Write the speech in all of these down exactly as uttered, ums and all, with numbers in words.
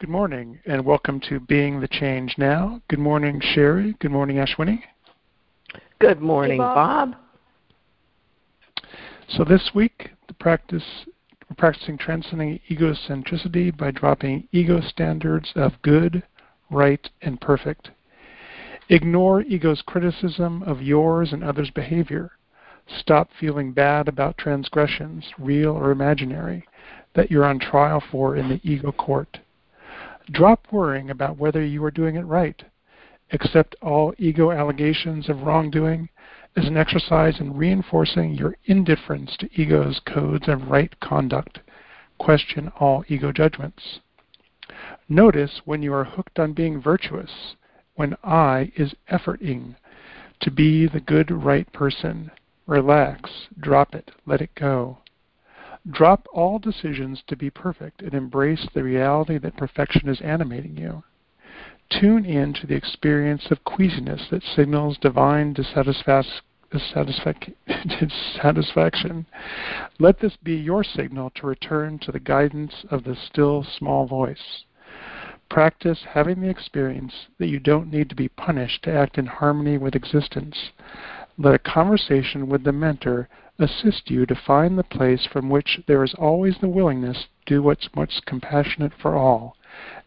Good morning, and welcome to Being the Change Now. Good morning, Sherry. Good morning, Ashwini. Good morning, hey, Bob. Bob. So this week, the practice we're practicing transcending egocentricity by dropping ego standards of good, right, and perfect. Ignore ego's criticism of yours and others' behavior. Stop feeling bad about transgressions, real or imaginary, that you're on trial for in the ego court. Drop worrying about whether you are doing it right. Accept all ego allegations of wrongdoing as an exercise in reinforcing your indifference to ego's codes of right conduct. Question all ego judgments. Notice when you are hooked on being virtuous, when I is efforting to be the good, right person. Relax, drop it, let it go. Drop all decisions to be perfect and embrace the reality that perfection is animating you. Tune in to the experience of queasiness that signals divine dissatisfac- dissatisfac- dissatisfaction. Let this be your signal to return to the guidance of the still small voice. Practice having the experience that you don't need to be punished to act in harmony with existence. Let a conversation with the mentor assist you to find the place from which there is always the willingness to do what's most compassionate for all.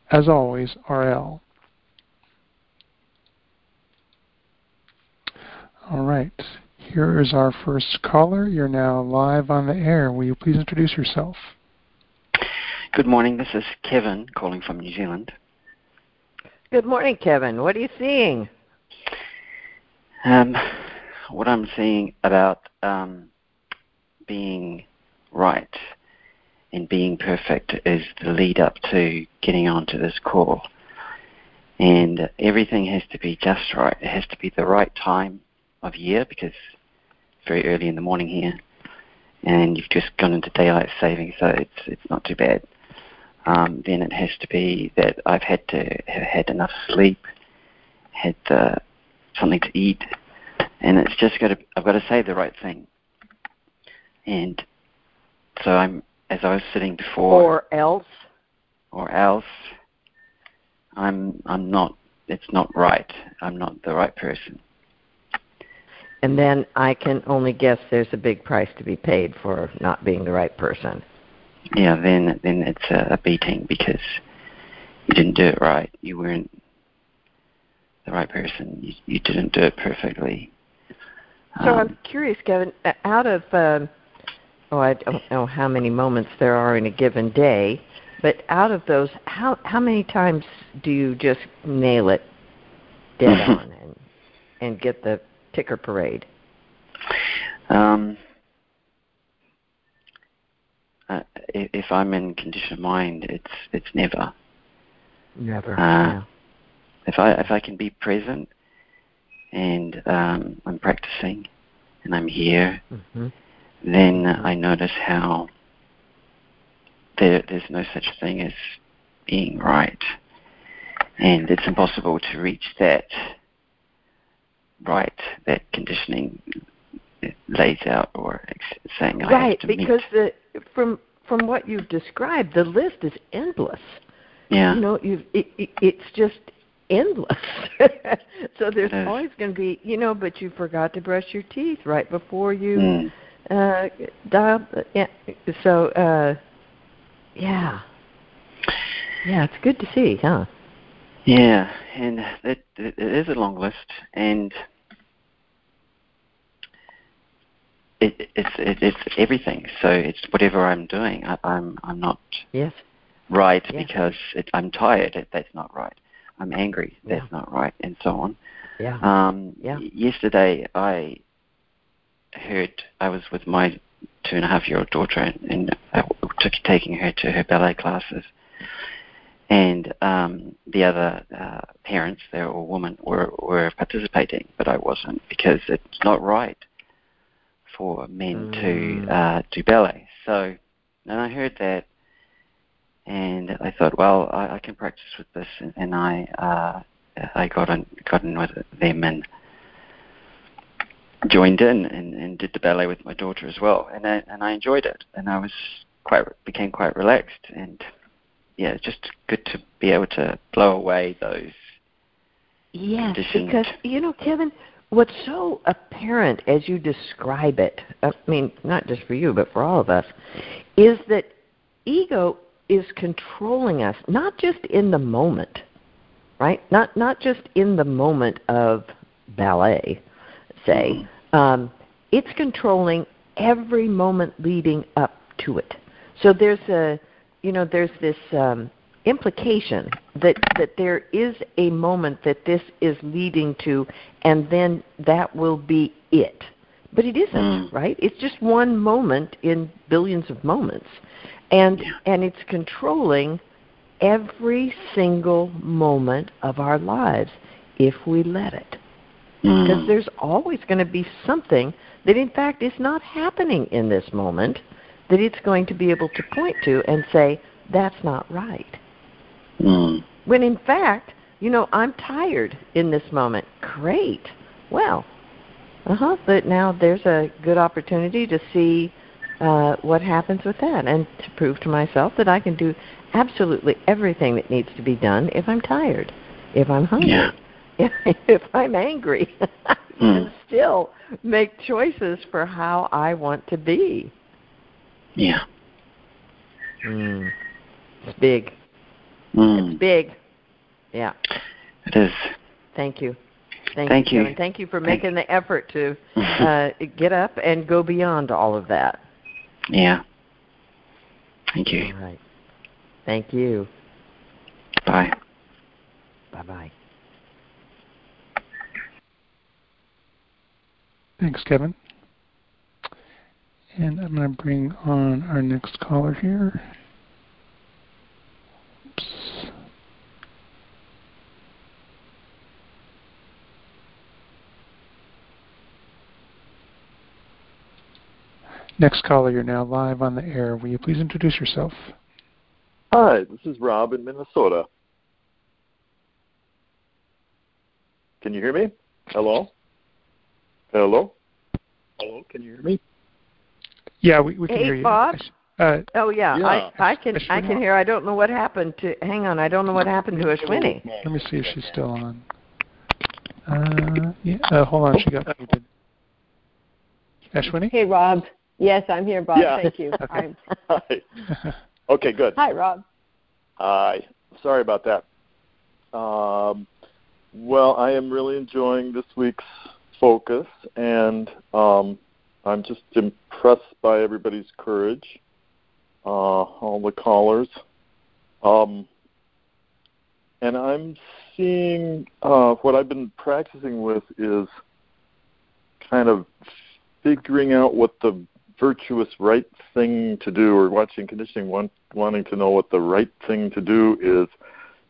As always, R L All right. Here is our first caller. You're now live on the air. Will you please introduce yourself? Good morning. This is Kevin calling from New Zealand. Good morning, Kevin. What are you seeing? Um... What I'm seeing about um, being right and being perfect is the lead up to getting onto this call. And everything has to be just right. It has to be the right time of year because it's very early in the morning here. And you've just gone into daylight savings, so it's it's not too bad. Um, then it has to be that I've had to have had enough sleep, had the, something to eat, and it's just got to, I've got to say the right thing. And so I'm, as I was sitting before. Or else. Or else. I'm, I'm not, it's not right. I'm not the right person. And then I can only guess there's a big price to be paid for not being the right person. Yeah, then, then it's a, a beating because you didn't do it right. You weren't the right person. You, you didn't do it perfectly. So I'm curious, Kevin, out of, uh, oh, I don't know how many moments there are in a given day, but out of those, how how many times do you just nail it dead on and, and get the ticker parade? Um, uh, if, if I'm in condition of mind, it's it's never. Never. Uh, no. If I if I can be present. And um, I'm practicing, and I'm here. Mm-hmm. Then I notice how there, there's no such thing as being right, and it's impossible to reach that right that conditioning lays out or ex- saying I right, have to meet. Right, because the, from from what you've described, the list is endless. Yeah, you know, you've, it, it, it's just. endless. So there's always going to be, you know, but you forgot to brush your teeth right before you mm. uh, dialed. Yeah. So, uh, yeah. Yeah, it's good to see, huh? Yeah, and it, it is a long list, and it, it's it, it's everything. So it's whatever I'm doing. I, I'm I'm not yes. right yes. because it, I'm tired. It, that's not right. I'm angry, that's yeah. not right, and so on. Yeah. Um, yeah. Yesterday I heard, I was with my two-and-a-half-year-old daughter and, and I took taking her to her ballet classes. And um, the other uh, parents, they were all women, were, were participating, but I wasn't because it's not right for men mm. to uh, do ballet. So, and I heard that. And I thought, well, I, I can practice with this, and, and I uh, I got in, got in with them and joined in and, and did the ballet with my daughter as well, and I, and I enjoyed it, and I was quite became quite relaxed, and yeah, it's just good to be able to blow away those. Yes, because, you know, Kevin, what's so apparent as you describe it, I mean, not just for you, but for all of us, is that ego is controlling us, not just in the moment, right? Not not just in the moment of ballet, say. Mm-hmm. Um, it's controlling every moment leading up to it. So there's a, you know, there's this um, implication that, that there is a moment that this is leading to, and then that will be it. But it isn't, mm. right? It's just one moment in billions of moments. And yeah. and it's controlling every single moment of our lives if we let it. Mm. Because there's always going to be something that, in fact, is not happening in this moment, that it's going to be able to point to and say, that's not right. Mm. When in fact, you know, I'm tired in this moment. Great. Well, uh-huh, but now there's a good opportunity to see uh, what happens with that and to prove to myself that I can do absolutely everything that needs to be done if I'm tired, if I'm hungry, yeah. if, if I'm angry, mm. I can still make choices for how I want to be. Yeah. Mm. It's big. Mm. It's big. Yeah. It is. Thank you. Thank, Thank you. you. Thank you for making Thank the effort to uh, get up and go beyond all of that. Yeah. Thank you. All right. Thank you. Bye. Bye-bye. Thanks, Kevin. And I'm going to bring on our next caller here. Oops. Next caller, you're now live on the air. Will you please introduce yourself? Hi, this is Rob in Minnesota. Can you hear me? Hello? Hello? Hello, can you hear me? Yeah, we, we can hey, hear you. Bob? Uh, oh, yeah, yeah. I, I can Ashwini. I can hear. I don't know what happened to, hang on, I don't know what happened to Ashwini. Let me see if she's still on. Uh, yeah, uh, hold on, she got muted. Ashwini? Hey, Rob. Yes, I'm here, Bob. Yeah. Thank you. Okay. Hi. Okay, good. Hi, Rob. Hi. Sorry about that. Um, well, I am really enjoying this week's focus, and um, I'm just impressed by everybody's courage, uh, all the callers. Um, and I'm seeing uh, what I've been practicing with is kind of figuring out what the virtuous right thing to do, or watching conditioning, want, wanting to know what the right thing to do is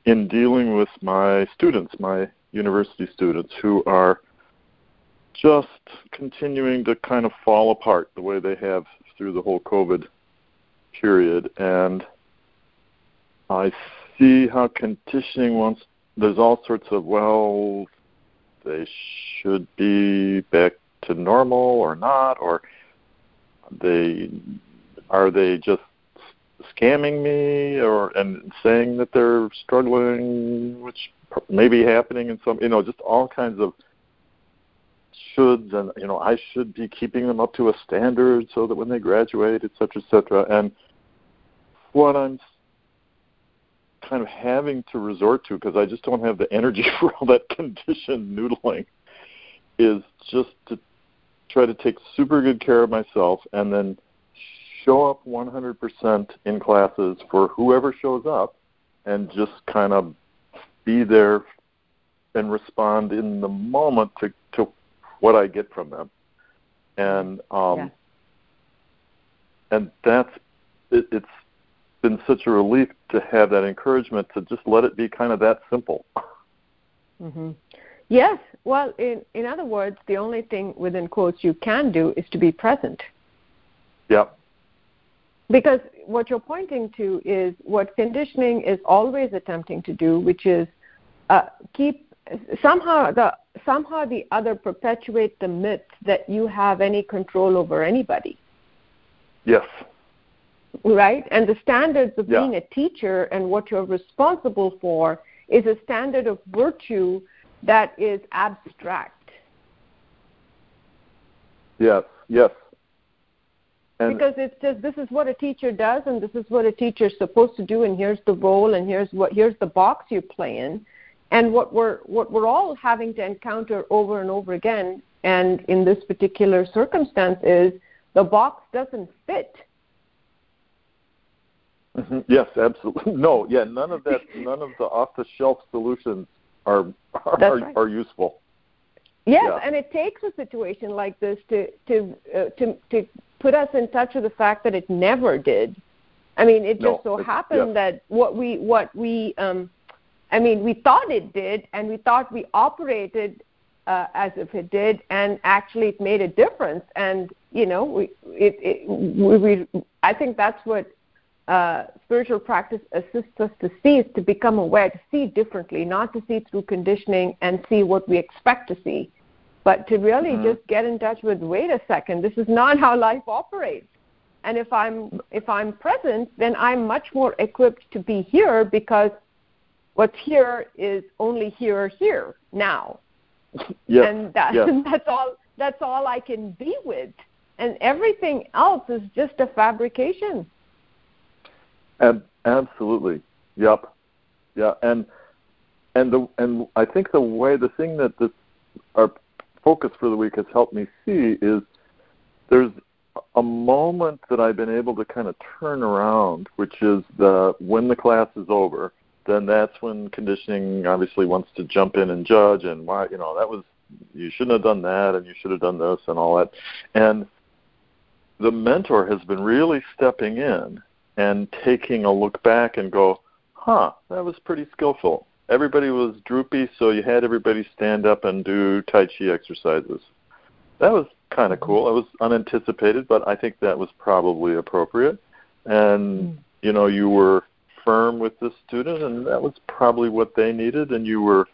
in dealing with my students, my university students, who are just continuing to kind of fall apart the way they have through the whole COVID period. And I see how conditioning wants, there's all sorts of, well, they should be back to normal or not, or they are they just scamming me, or and saying that they're struggling, which may be happening in some, you know, just all kinds of shoulds, and you know, I should be keeping them up to a standard so that when they graduate, et cetera, et cetera. And what I'm kind of having to resort to, because I just don't have the energy for all that conditioned noodling, is just to try to take super good care of myself and then show up one hundred percent in classes for whoever shows up, and just kind of be there and respond in the moment to, to what I get from them. And um, yeah. and that's it, it's been such a relief to have that encouragement to just let it be kind of that simple. Mm-hmm. Yes. Well, in, in other words, the only thing, within quotes, you can do is to be present. Yeah. Because what you're pointing to is what conditioning is always attempting to do, which is uh, keep somehow the somehow the other perpetuate the myth that you have any control over anybody. Yes. right? And the standards of yeah. being a teacher and what you're responsible for is a standard of virtue that is abstract. Yes, yes. And because it's just, this is what a teacher does, and this is what a teacher is supposed to do, and here's the role, and here's what here's the box you play in. And what we're what we're all having to encounter over and over again, and in this particular circumstance, is the box doesn't fit. Mm-hmm. Yes, absolutely. No, yeah, none of that. None of the off-the-shelf solutions are are, right. are useful. Yes, yeah. And it takes a situation like this to to uh, to to put us in touch with the fact that it never did. I mean, it no, just so it, happened yeah. that what we what we um, I mean, we thought it did, and we thought we operated uh, as if it did, and actually it made a difference. And you know, we it, it we, we I think that's what uh, spiritual practice assists us to see, is to become aware, to see differently, not to see through conditioning and see what we expect to see, but to really mm-hmm. just get in touch with, wait a second, this is not how life operates. And if I'm if I'm present, then I'm much more equipped to be here, because what's here is only here, here, now. Yes, and that's, yes. that's all that's all I can be with. And everything else is just a fabrication. And absolutely. Yep. Yeah. And and the and I think the way the thing that this our focus for the week has helped me see is there's a moment that I've been able to kind of turn around, which is the when the class is over. Then that's when conditioning obviously wants to jump in and judge, and why, you know, that was, you shouldn't have done that, and you should have done this and all that. And the mentor has been really stepping in and taking a look back and go, huh, that was pretty skillful. Everybody was droopy, so you had everybody stand up and do Tai Chi exercises. That was kind of cool. It was unanticipated, but I think that was probably appropriate. And, you know, you were firm with this student, and that was probably what they needed, and you were,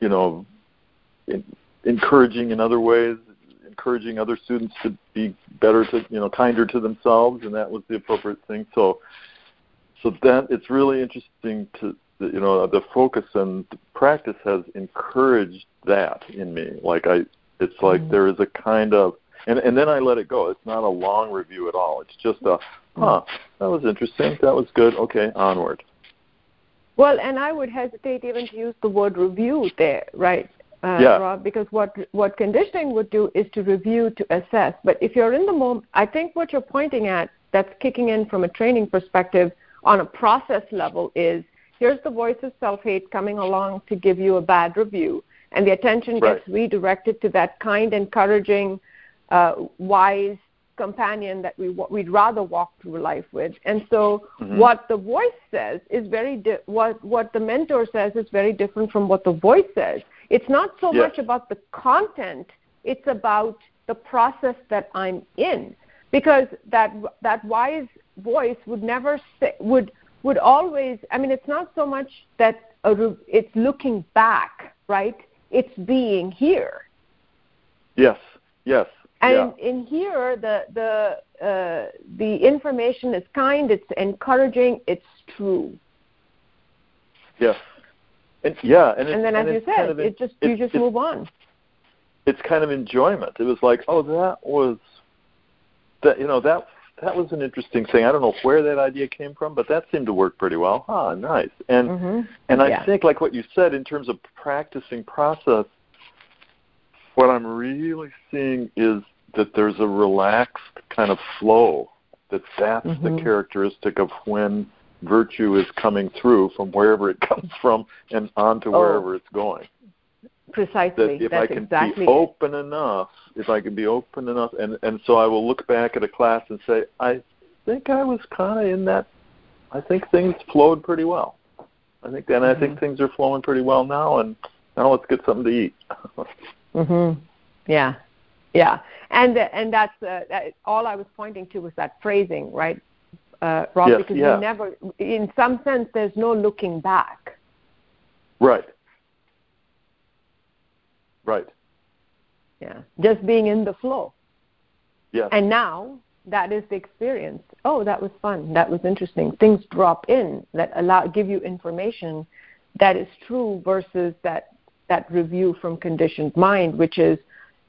you know, in, encouraging in other ways, encouraging other students to be better, to, you know, kinder to themselves, and that was the appropriate thing. So, so that it's really interesting to, you know, the focus and the practice has encouraged that in me. Like I, it's like mm-hmm. there is a kind of, and and then I let it go. It's not a long review at all. It's just a, huh, that was interesting, that was good, okay, onward. Well, and I would hesitate even to use the word review there, right, uh, yeah. Rob? Because what what conditioning would do is to review, to assess. But if you're in the moment, I think what you're pointing at that's kicking in from a training perspective on a process level is, here's the voice of self-hate coming along to give you a bad review, and the attention gets right. redirected to that kind, encouraging, uh, wise, companion that we we'd rather walk through life with. And so mm-hmm. what the voice says is very di- what what the mentor says is very different from what the voice says. It's not so yes. much about the content, it's about the process that I'm in, because that that wise voice would never say, would would always, I mean, it's not so much that a, it's looking back, right? It's being here. Yes. Yes. And yeah. in here, the the uh, the information is kind, it's encouraging, it's true. Yes. Yeah. And yeah, and, and then as you said, kind of, it just it, you just it, move on. It's kind of enjoyment. It was like, oh, that was that you know that that was an interesting thing. I don't know where that idea came from, but that seemed to work pretty well. Ah, nice. And mm-hmm. and I yeah. think like what you said in terms of practicing process. What I'm really seeing is that there's a relaxed kind of flow, that that's mm-hmm. the characteristic of when virtue is coming through from wherever it comes from and on to oh. wherever it's going. Precisely. That if that's I can exactly be open it. enough, if I can be open enough, and, and so I will look back at a class and say, I think I was kind of in that, I think things flowed pretty well. I think, and mm-hmm. I think things are flowing pretty well now, and now let's get something to eat. Mhm. Yeah. Yeah. And and that's uh, that, all I was pointing to was that phrasing, right, uh, Rob? Yes, because yeah. we never, in some sense, there's no looking back. Right. Right. Yeah. Just being in the flow. Yeah. And now that is the experience. Oh, that was fun. That was interesting. Things drop in that allow give you information that is true versus that that review from conditioned mind, which is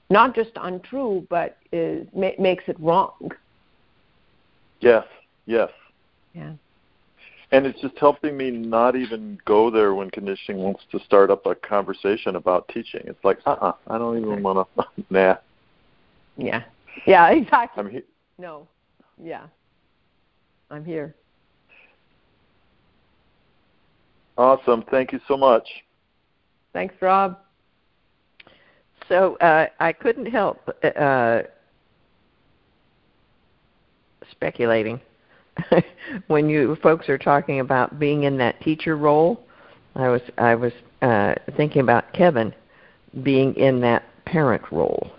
not just untrue, but is ma- makes it wrong. Yes, yes. Yeah. And it's just helping me not even go there when conditioning wants to start up a conversation about teaching. It's like, uh-uh, I don't even want to, nah. Yeah, yeah, exactly. I'm he- no, yeah, I'm here. Awesome. Thank you so much. Thanks, Rob. So uh, I couldn't help uh, speculating when you folks are talking about being in that teacher role. I was I was uh, thinking about Kevin being in that parent role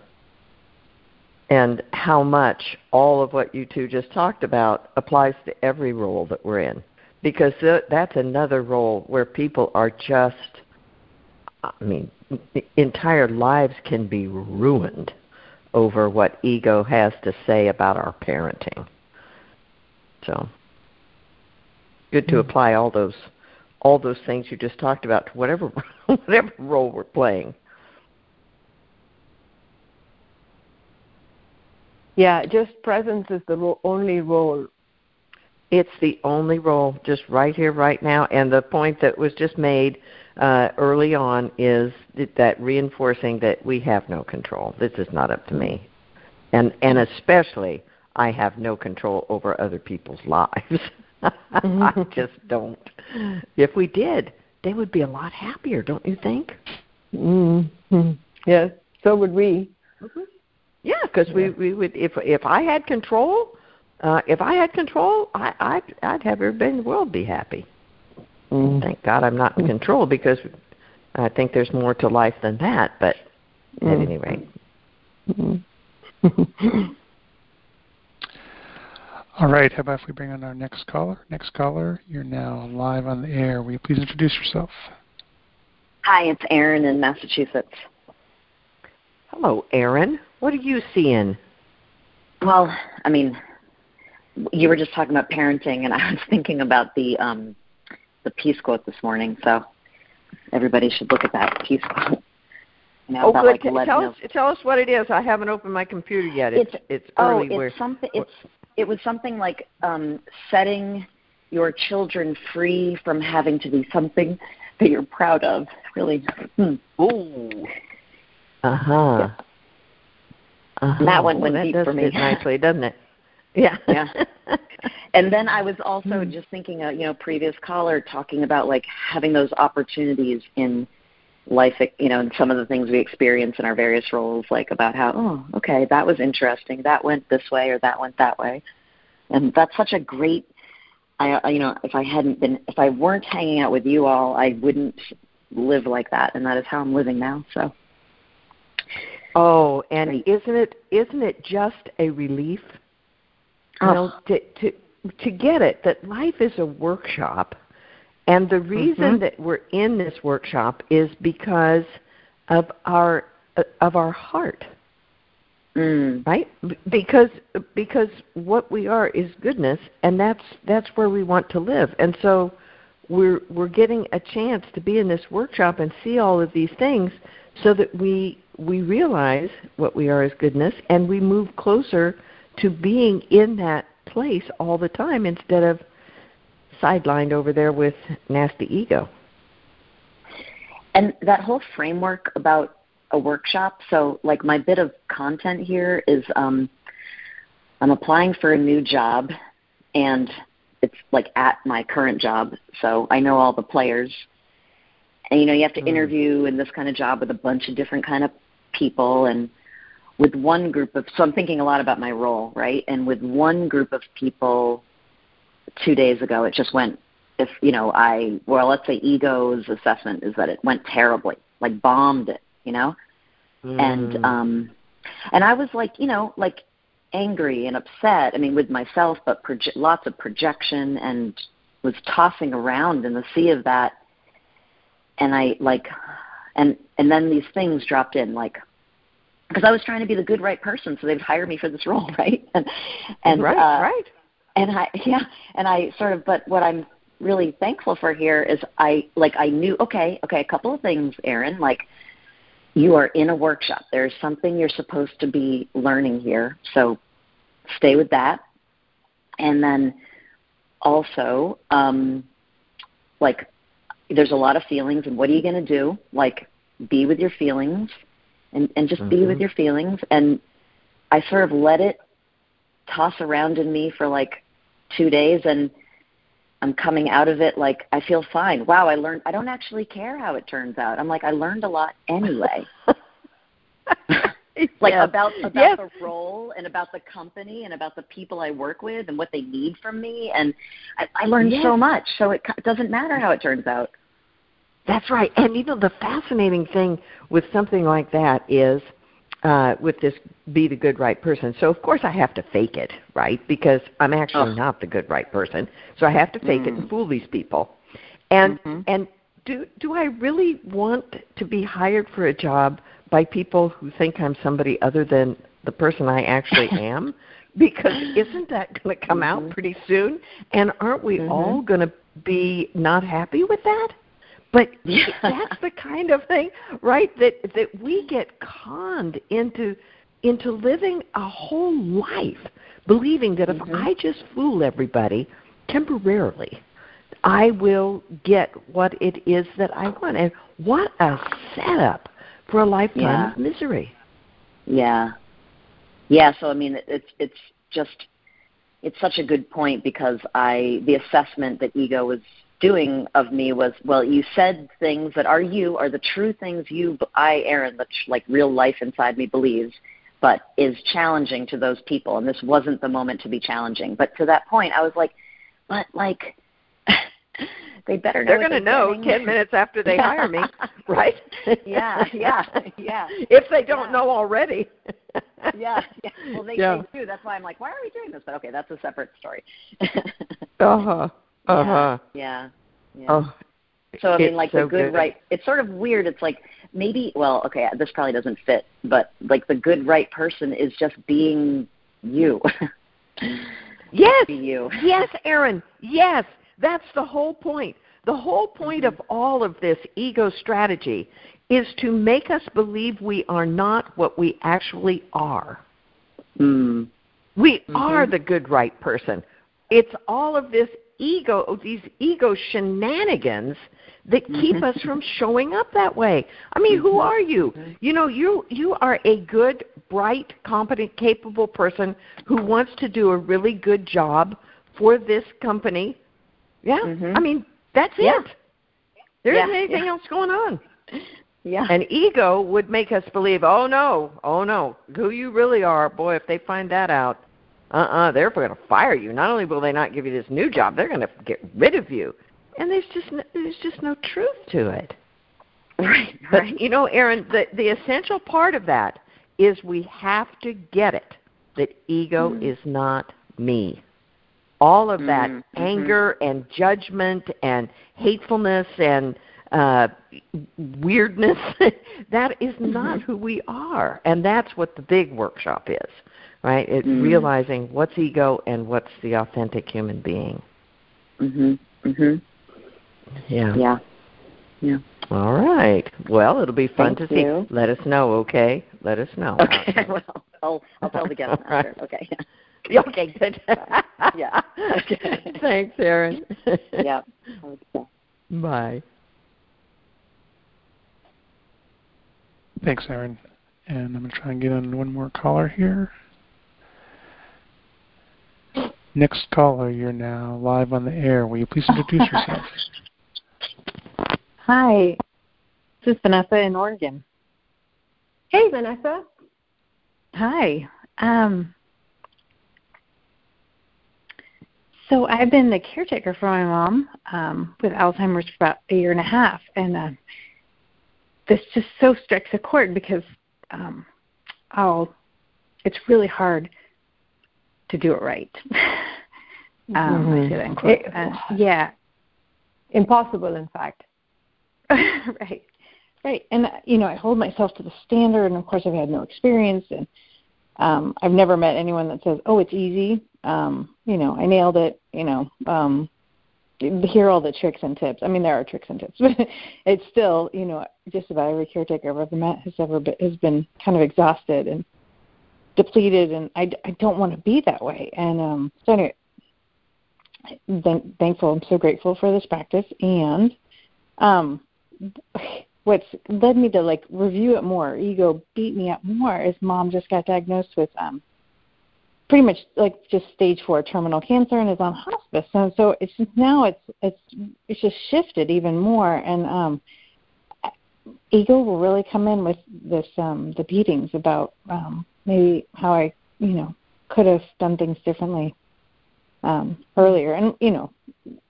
and how much all of what you two just talked about applies to every role that we're in, because th- that's another role where people are just, I mean, entire lives can be ruined over what ego has to say about our parenting. So good to mm-hmm. apply all those all those things you just talked about to whatever whatever role we're playing. Yeah, just presence is the ro- only role. It's the only role, just right here, right now. And the point that was just made uh, early on is that reinforcing that we have no control. This is not up to me. And and especially, I have no control over other people's lives. I just don't. If we did, they would be a lot happier, don't you think? Mm-hmm. Yes, so would we. Mm-hmm. Yeah, because yeah. we, we would. If if I had control... Uh, if I had control, I, I'd, I'd have everybody in the world be happy. Mm. Thank God I'm not in control, because I think there's more to life than that, but mm. at any rate. Mm. All right, how about if we bring on our next caller? Next caller, you're now live on the air. Will you please introduce yourself? Hi, it's Erin in Massachusetts. Hello, Erin. What are you seeing? Well, I mean... you were just talking about parenting, and I was thinking about the um, the peace quote this morning. So everybody should look at that peace quote. You know, oh, about, like, tell us, tell us what it is. I haven't opened my computer yet. It's it's, it's oh, early. It's something. It's it was something like um, setting your children free from having to be something that you're proud of. Really. Hmm. Ooh. Uh huh. Yeah. Uh-huh. That one went well, deep for me. That does fit nicely, doesn't it? Yeah, yeah. And then I was also mm. just thinking, uh, you know, previous caller talking about, like, having those opportunities in life, you know, and some of the things we experience in our various roles, like about how, oh, okay, that was interesting. That went this way or that went that way. And that's such a great, I, you know, if I hadn't been, if I weren't hanging out with you all, I wouldn't live like that. And that is how I'm living now, so. Oh, and isn't it, isn't it just a relief? You know, to, to to get it that life is a workshop, and the reason mm-hmm. that we're in this workshop is because of our uh, of our heart, mm. right? Because because what we are is goodness, and that's that's where we want to live. And so we're we're getting a chance to be in this workshop and see all of these things, so that we we realize what we are is goodness, and we move closer to being in that place all the time instead of sidelined over there with nasty ego. And that whole framework about a workshop, so like my bit of content here is um, I'm applying for a new job, and it's like at my current job, so I know all the players. And, you know, you have to mm. interview in this kind of job with a bunch of different kind of people, and with one group of, so I'm thinking a lot about my role, right? And with one group of people two days ago, it just went, if, you know, I, well, let's say ego's assessment is that it went terribly, like bombed it, you know? Mm. And, um, and I was like, you know, like angry and upset, I mean, with myself, but proje- lots of projection, and was tossing around in the sea of that. And I like, and, and then these things dropped in, like, because I was trying to be the good, right person, so they would hire me for this role, right? And, and right, uh, right. And I, yeah, and I sort of, but what I'm really thankful for here is I, like, I knew, okay, okay, a couple of things, Erin, like, you are in a workshop. There's something you're supposed to be learning here, so stay with that. And then also, um, like, there's a lot of feelings, and what are you going to do? Like, be with your feelings, and, and just mm-hmm. be with your feelings. And I sort of let it toss around in me for, like, two days, and I'm coming out of it like, I feel fine. Wow, I learned, I don't actually care how it turns out. I'm like, I learned a lot anyway. Like yeah. about, about yeah. the role and about the company and about the people I work with and what they need from me. And I, I learned yeah. so much, so it, it doesn't matter how it turns out. That's right. And, you know, the fascinating thing with something like that is uh, with this be the good, right person. So, of course, I have to fake it, right, because I'm actually oh. not the good, right person. So I have to fake mm. it and fool these people. And mm-hmm. and do do I really want to be hired for a job by people who think I'm somebody other than the person I actually am? Because isn't that going to come mm-hmm. out pretty soon? And aren't we mm-hmm. all going to be not happy with that? But yeah. that's the kind of thing, right, that that we get conned into into living a whole life, believing that mm-hmm. if I just fool everybody temporarily, I will get what it is that I want. And what a setup for a lifetime yeah. of misery. Yeah. Yeah, so, I mean, it's it's just, it's such a good point, because I, the assessment that ego was doing of me was, well, you said things that are you, are the true things you, I, Erin, that like real life inside me believes, but is challenging to those people. And this wasn't the moment to be challenging. But to that point, I was like, but like, they better know. They're going to know ten minutes after they yeah. hire me, right? Yeah, yeah, yeah. If they don't yeah. know already. yeah, yeah, well, they, yeah. they do. That's why I'm like, why are we doing this? But okay, that's a separate story. uh-huh. Uh-huh. Yeah. yeah. Oh, so, I mean, like so the good, good right, it's sort of weird. It's like maybe, well, okay, this probably doesn't fit, but like the good, right person is just being you. yes. Be you. Yes, Erin. Yes. That's the whole point. The whole point mm-hmm. of all of this ego strategy is to make us believe we are not what we actually are. Mm. We mm-hmm. are the good, right person. It's all of this ego, these ego shenanigans that keep us from showing up that way. I mean, who are you? You know, you you are a good, bright, competent, capable person who wants to do a really good job for this company. Yeah, mm-hmm. I mean, that's yeah. it. There isn't yeah. anything yeah. else going on. Yeah. And ego would make us believe, oh, no, oh, no, who you really are, boy, if they find that out, uh-uh, they're going to fire you. Not only will they not give you this new job, they're going to get rid of you. And there's just no, there's just no truth to it. Right, right. But, you know, Erin, the, the essential part of that is we have to get it, that ego mm-hmm. is not me. All of that mm-hmm. anger and judgment and hatefulness and uh, weirdness, that is not mm-hmm. who we are. And that's what the big workshop is, right? It's mm-hmm. realizing what's ego and what's the authentic human being. Mm-hmm. Mm-hmm. Yeah. Yeah. Yeah. All right. Well, it'll be fun Thank to you. see. Let us know, okay? Let us know. Okay. Well, I'll, I'll tell the guest after. Right. Okay. Okay, good. yeah. Okay. Thanks, Erin. yeah. Bye. Thanks, Erin. And I'm going to try and get on one more caller here. Next caller, you're now live on the air. Will you please introduce yourself? Hi. This is Vanessa in Oregon. Hey, Vanessa. Hi. Um... So I've been the caretaker for my mom um, with Alzheimer's for about a year and a half, and uh, this just so strikes a chord because um, I'll, it's really hard to do it right. um, mm-hmm. it, uh, yeah. Impossible, in fact. right. Right. And, you know, I hold myself to the standard, and, of course, I've had no experience, and um, I've never met anyone that says, oh, it's easy. Um, you know, I nailed it, you know. Um, here are all the tricks and tips. I mean, there are tricks and tips, but it's still, you know, just about every caretaker I've ever met has, ever been, has been kind of exhausted and depleted, and I, I don't want to be that way. And um, so anyway, thank, thankful. I'm so grateful for this practice. And um, what's led me to, like, review it more, ego beat me up more, is Mom just got diagnosed with um, pretty much, like, just stage four terminal cancer and is on hospice. And so it's just now it's it's it's just shifted even more. And um, ego will really come in with this um, the beatings about um, maybe how I, you know, could have done things differently um, earlier. And, you know, it,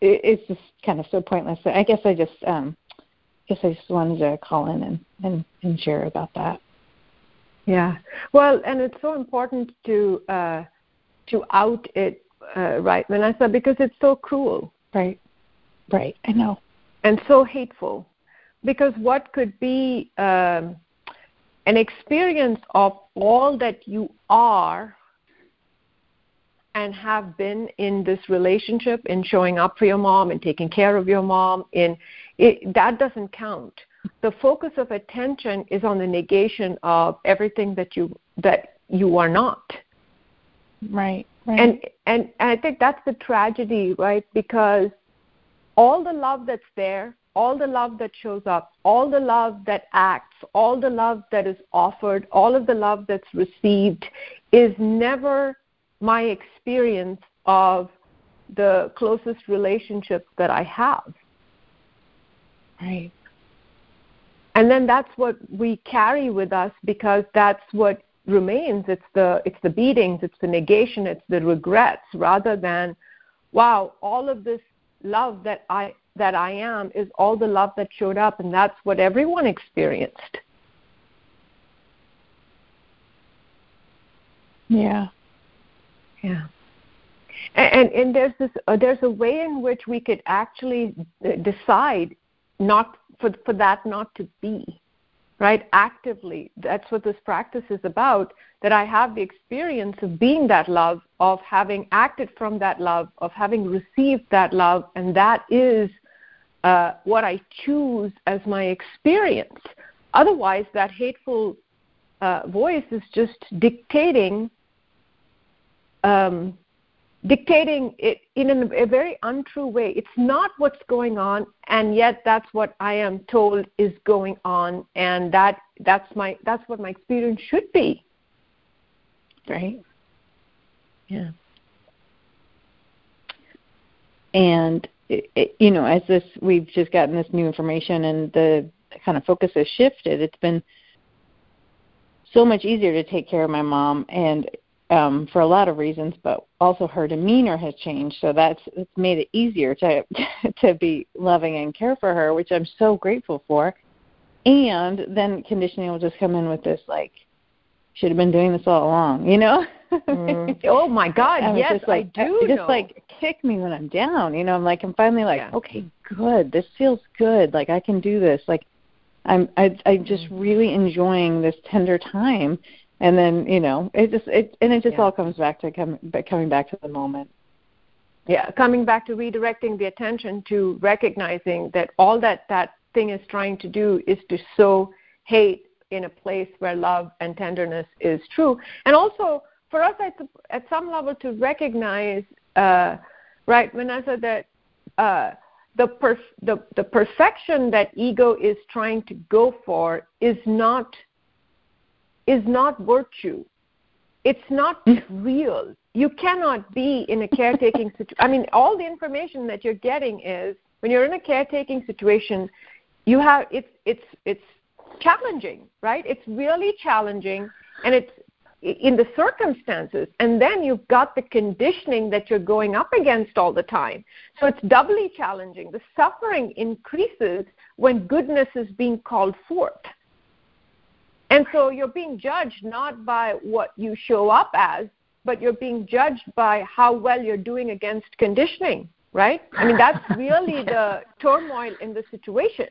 it's just kind of so pointless. So I guess I just um, guess I just wanted to call in and, and, and share about that. Yeah, well, and it's so important to uh, to out it, uh, right, Vanessa, because it's so cruel. Right, right, I know. And so hateful, because what could be um, an experience of all that you are and have been in this relationship, in showing up for your mom, in taking care of your mom, in it, that doesn't count. The focus of attention is on the negation of everything that you that you are not. Right, right. And, and and I think that's the tragedy, right? Because all the love that's there, all the love that shows up, all the love that acts, all the love that is offered, all of the love that's received is never my experience of the closest relationships that I have. Right. And then that's what we carry with us, because that's what remains. It's the it's the beatings, it's the negation, it's the regrets, rather than, wow, all of this love that I that I am is all the love that showed up, and that's what everyone experienced. Yeah. Yeah. And and, and there's this uh, there's a way in which we could actually decide not for for that not to be, right, actively. That's what this practice is about, that I have the experience of being that love, of having acted from that love, of having received that love, and that is uh, what I choose as my experience. Otherwise, that hateful uh, voice is just dictating um, dictating it in a very untrue way. It's not what's going on, and yet that's what I am told is going on, and that that's my that's what my experience should be. Right? Yeah. And it, it, you know, as this we've just gotten this new information and the kind of focus has shifted, it's been so much easier to take care of my mom, and Um, for a lot of reasons, but also her demeanor has changed, so that's it's made it easier to to be loving and care for her, which I'm so grateful for. And then conditioning will just come in with this, like, should have been doing this all along, you know? Mm. Oh my God, I mean, yes, just like, I do. Just know. Like kick me when I'm down, you know? I'm like, I'm finally like, yeah. Okay, good. This feels good. Like I can do this. Like I'm I I'm just really enjoying this tender time. And then, you know, it just it and it just yeah. all comes back to com- coming back to the moment. Yeah, coming back to redirecting the attention to recognizing that all that that thing is trying to do is to sow hate in a place where love and tenderness is true. And also for us at, the, at some level to recognize, uh, right, Vanessa, that uh, the, perf- the the perfection that ego is trying to go for is not is not virtue. It's not real. You cannot be in a caretaking situation. I mean, all the information that you're getting is when you're in a caretaking situation, you have it's it's it's challenging, right? It's really challenging, and it's in the circumstances. And then you've got the conditioning that you're going up against all the time. So it's doubly challenging. The suffering increases when goodness is being called forth. And so you're being judged not by what you show up as, but you're being judged by how well you're doing against conditioning, right? I mean, that's really the turmoil in the situation.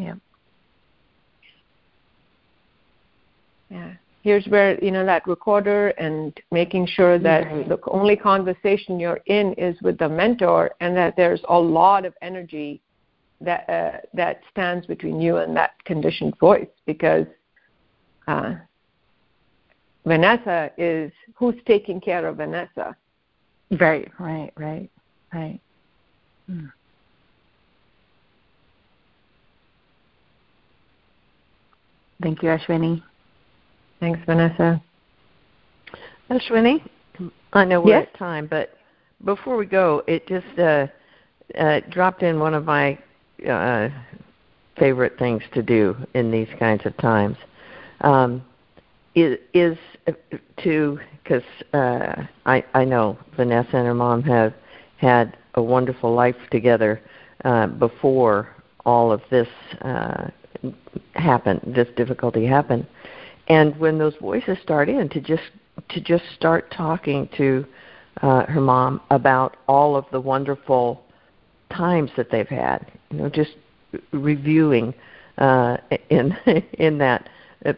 Yeah. Yeah. Here's where, you know, that recorder and making sure that right. the only conversation you're in is with the mentor, and that there's a lot of energy that uh, that stands between you and that conditioned voice, because uh, Vanessa is who's taking care of Vanessa. Right, right, right, right. Hmm. Thank you, Ashwini. Thanks, Vanessa. Ashwini, I know we're yes. at time, but before we go, it just uh, uh, dropped in one of my uh, favorite things to do in these kinds of times um, is, is to, because uh, I, I know Vanessa and her mom have had a wonderful life together uh, before all of this uh, happened, this difficulty happened. And when those voices start in, to just to just start talking to uh, her mom about all of the wonderful times that they've had, you know, just reviewing uh, in in that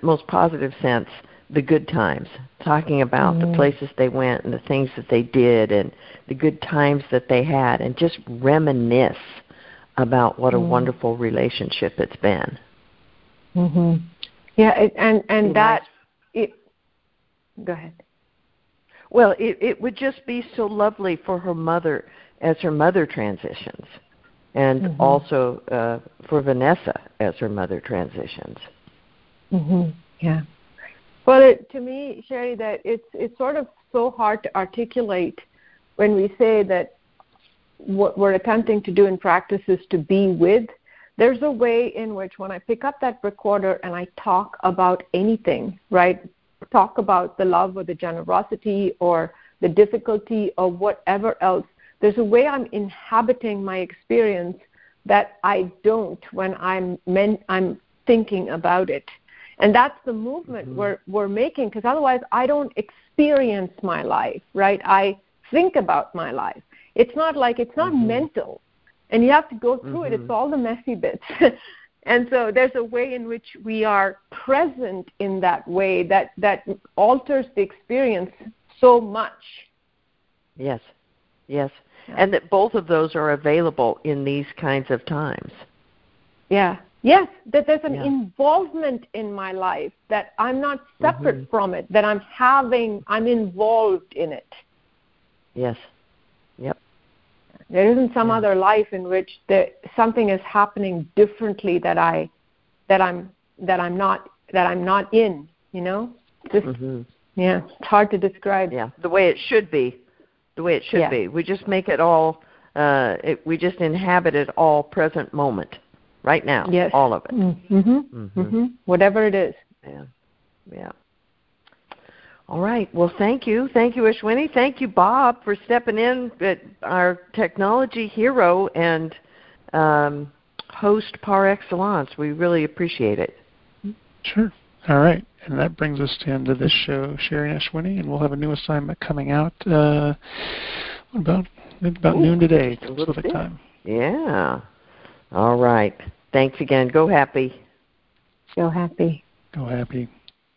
most positive sense the good times, talking about mm-hmm. the places they went and the things that they did and the good times that they had, and just reminisce about what mm-hmm. a wonderful relationship it's been. Mm-hmm. Yeah, it, and, and that, it, go ahead. Well, it, it would just be so lovely for her mother as her mother transitions, and mm-hmm. also uh, for Vanessa as her mother transitions. Mm-hmm. Yeah. Well, it, to me, Sherry, that it's it's sort of so hard to articulate when we say that what we're attempting to do in practice is to be with. There's a way in which when I pick up that recorder and I talk about anything, right, talk about the love or the generosity or the difficulty or whatever else, there's a way I'm inhabiting my experience that I don't when I'm men- I'm thinking about it. And that's the movement mm-hmm. we're, we're making, because otherwise I don't experience my life, right? I think about my life. It's not like, it's not mm-hmm. mental. And you have to go through mm-hmm. it. It's all the messy bits. And so there's a way in which we are present in that way that, that alters the experience so much. Yes, yes. Yeah. And that both of those are available in these kinds of times. Yeah, yes, that there's an yeah. involvement in my life, that I'm not separate mm-hmm. from it, that I'm having, I'm involved in it. Yes, yep. There isn't some yeah. other life in which the, something is happening differently that I, that I'm, that I'm not, that I'm not in. You know, just mm-hmm. yeah, it's hard to describe. Yeah, the way it should be, the way it should yeah. be. We just make it all. Uh, it, we just inhabit it all, present moment, right now, yes. all of it. Mm-hmm. Mm-hmm. Mm-hmm. Whatever it is. Yeah. Yeah. All right. Well, thank you. Thank you, Ashwini. Thank you, Bob, for stepping in, our technology hero and um, host par excellence. We really appreciate it. Sure. All right. And that brings us to the end of this show, Sherry and Ashwini, and we'll have a new assignment coming out uh, about about Ooh, noon today, Pacific bit. time. Yeah. All right. Thanks again. Go happy. Go happy. Go happy.